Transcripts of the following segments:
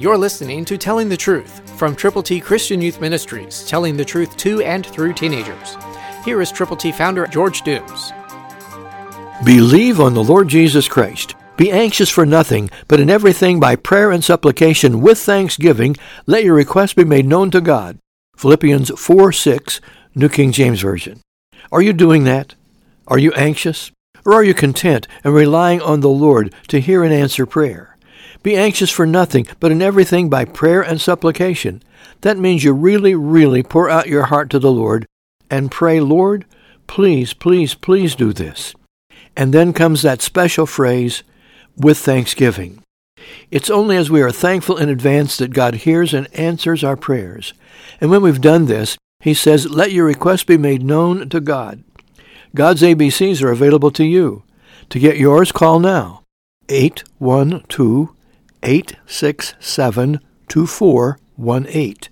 You're listening to Telling the Truth from Triple T Christian Youth Ministries, telling the truth to and through teenagers. Here is Triple T founder George Dooms. Believe on the Lord Jesus Christ. Be anxious for nothing, but in everything by prayer and supplication with thanksgiving, let your requests be made known to God. Philippians 4:6, New King James Version. Are you doing that? Are you anxious? Or are you content and relying on the Lord to hear and answer prayer? Be anxious for nothing, but in everything by prayer and supplication. That means you really pour out your heart to the Lord and pray, Lord, please do this. And then comes that special phrase, with thanksgiving. It's only as we are thankful in advance that God hears and answers our prayers. And when we've done this, He says, let your requests be made known to God. God's ABCs are available to you. To get yours, call now. 812-867-2418.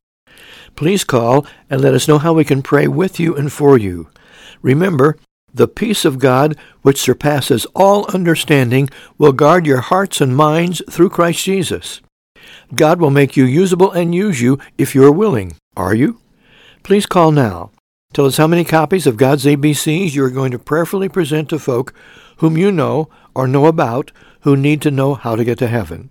Please call and let us know how we can pray with you and for you. Remember, the peace of God, which surpasses all understanding, will guard your hearts and minds through Christ Jesus. God will make you usable and use you if you are willing. Are you? Please call now. Tell us how many copies of God's ABCs you are going to prayerfully present to folk whom you know or know about who need to know how to get to heaven.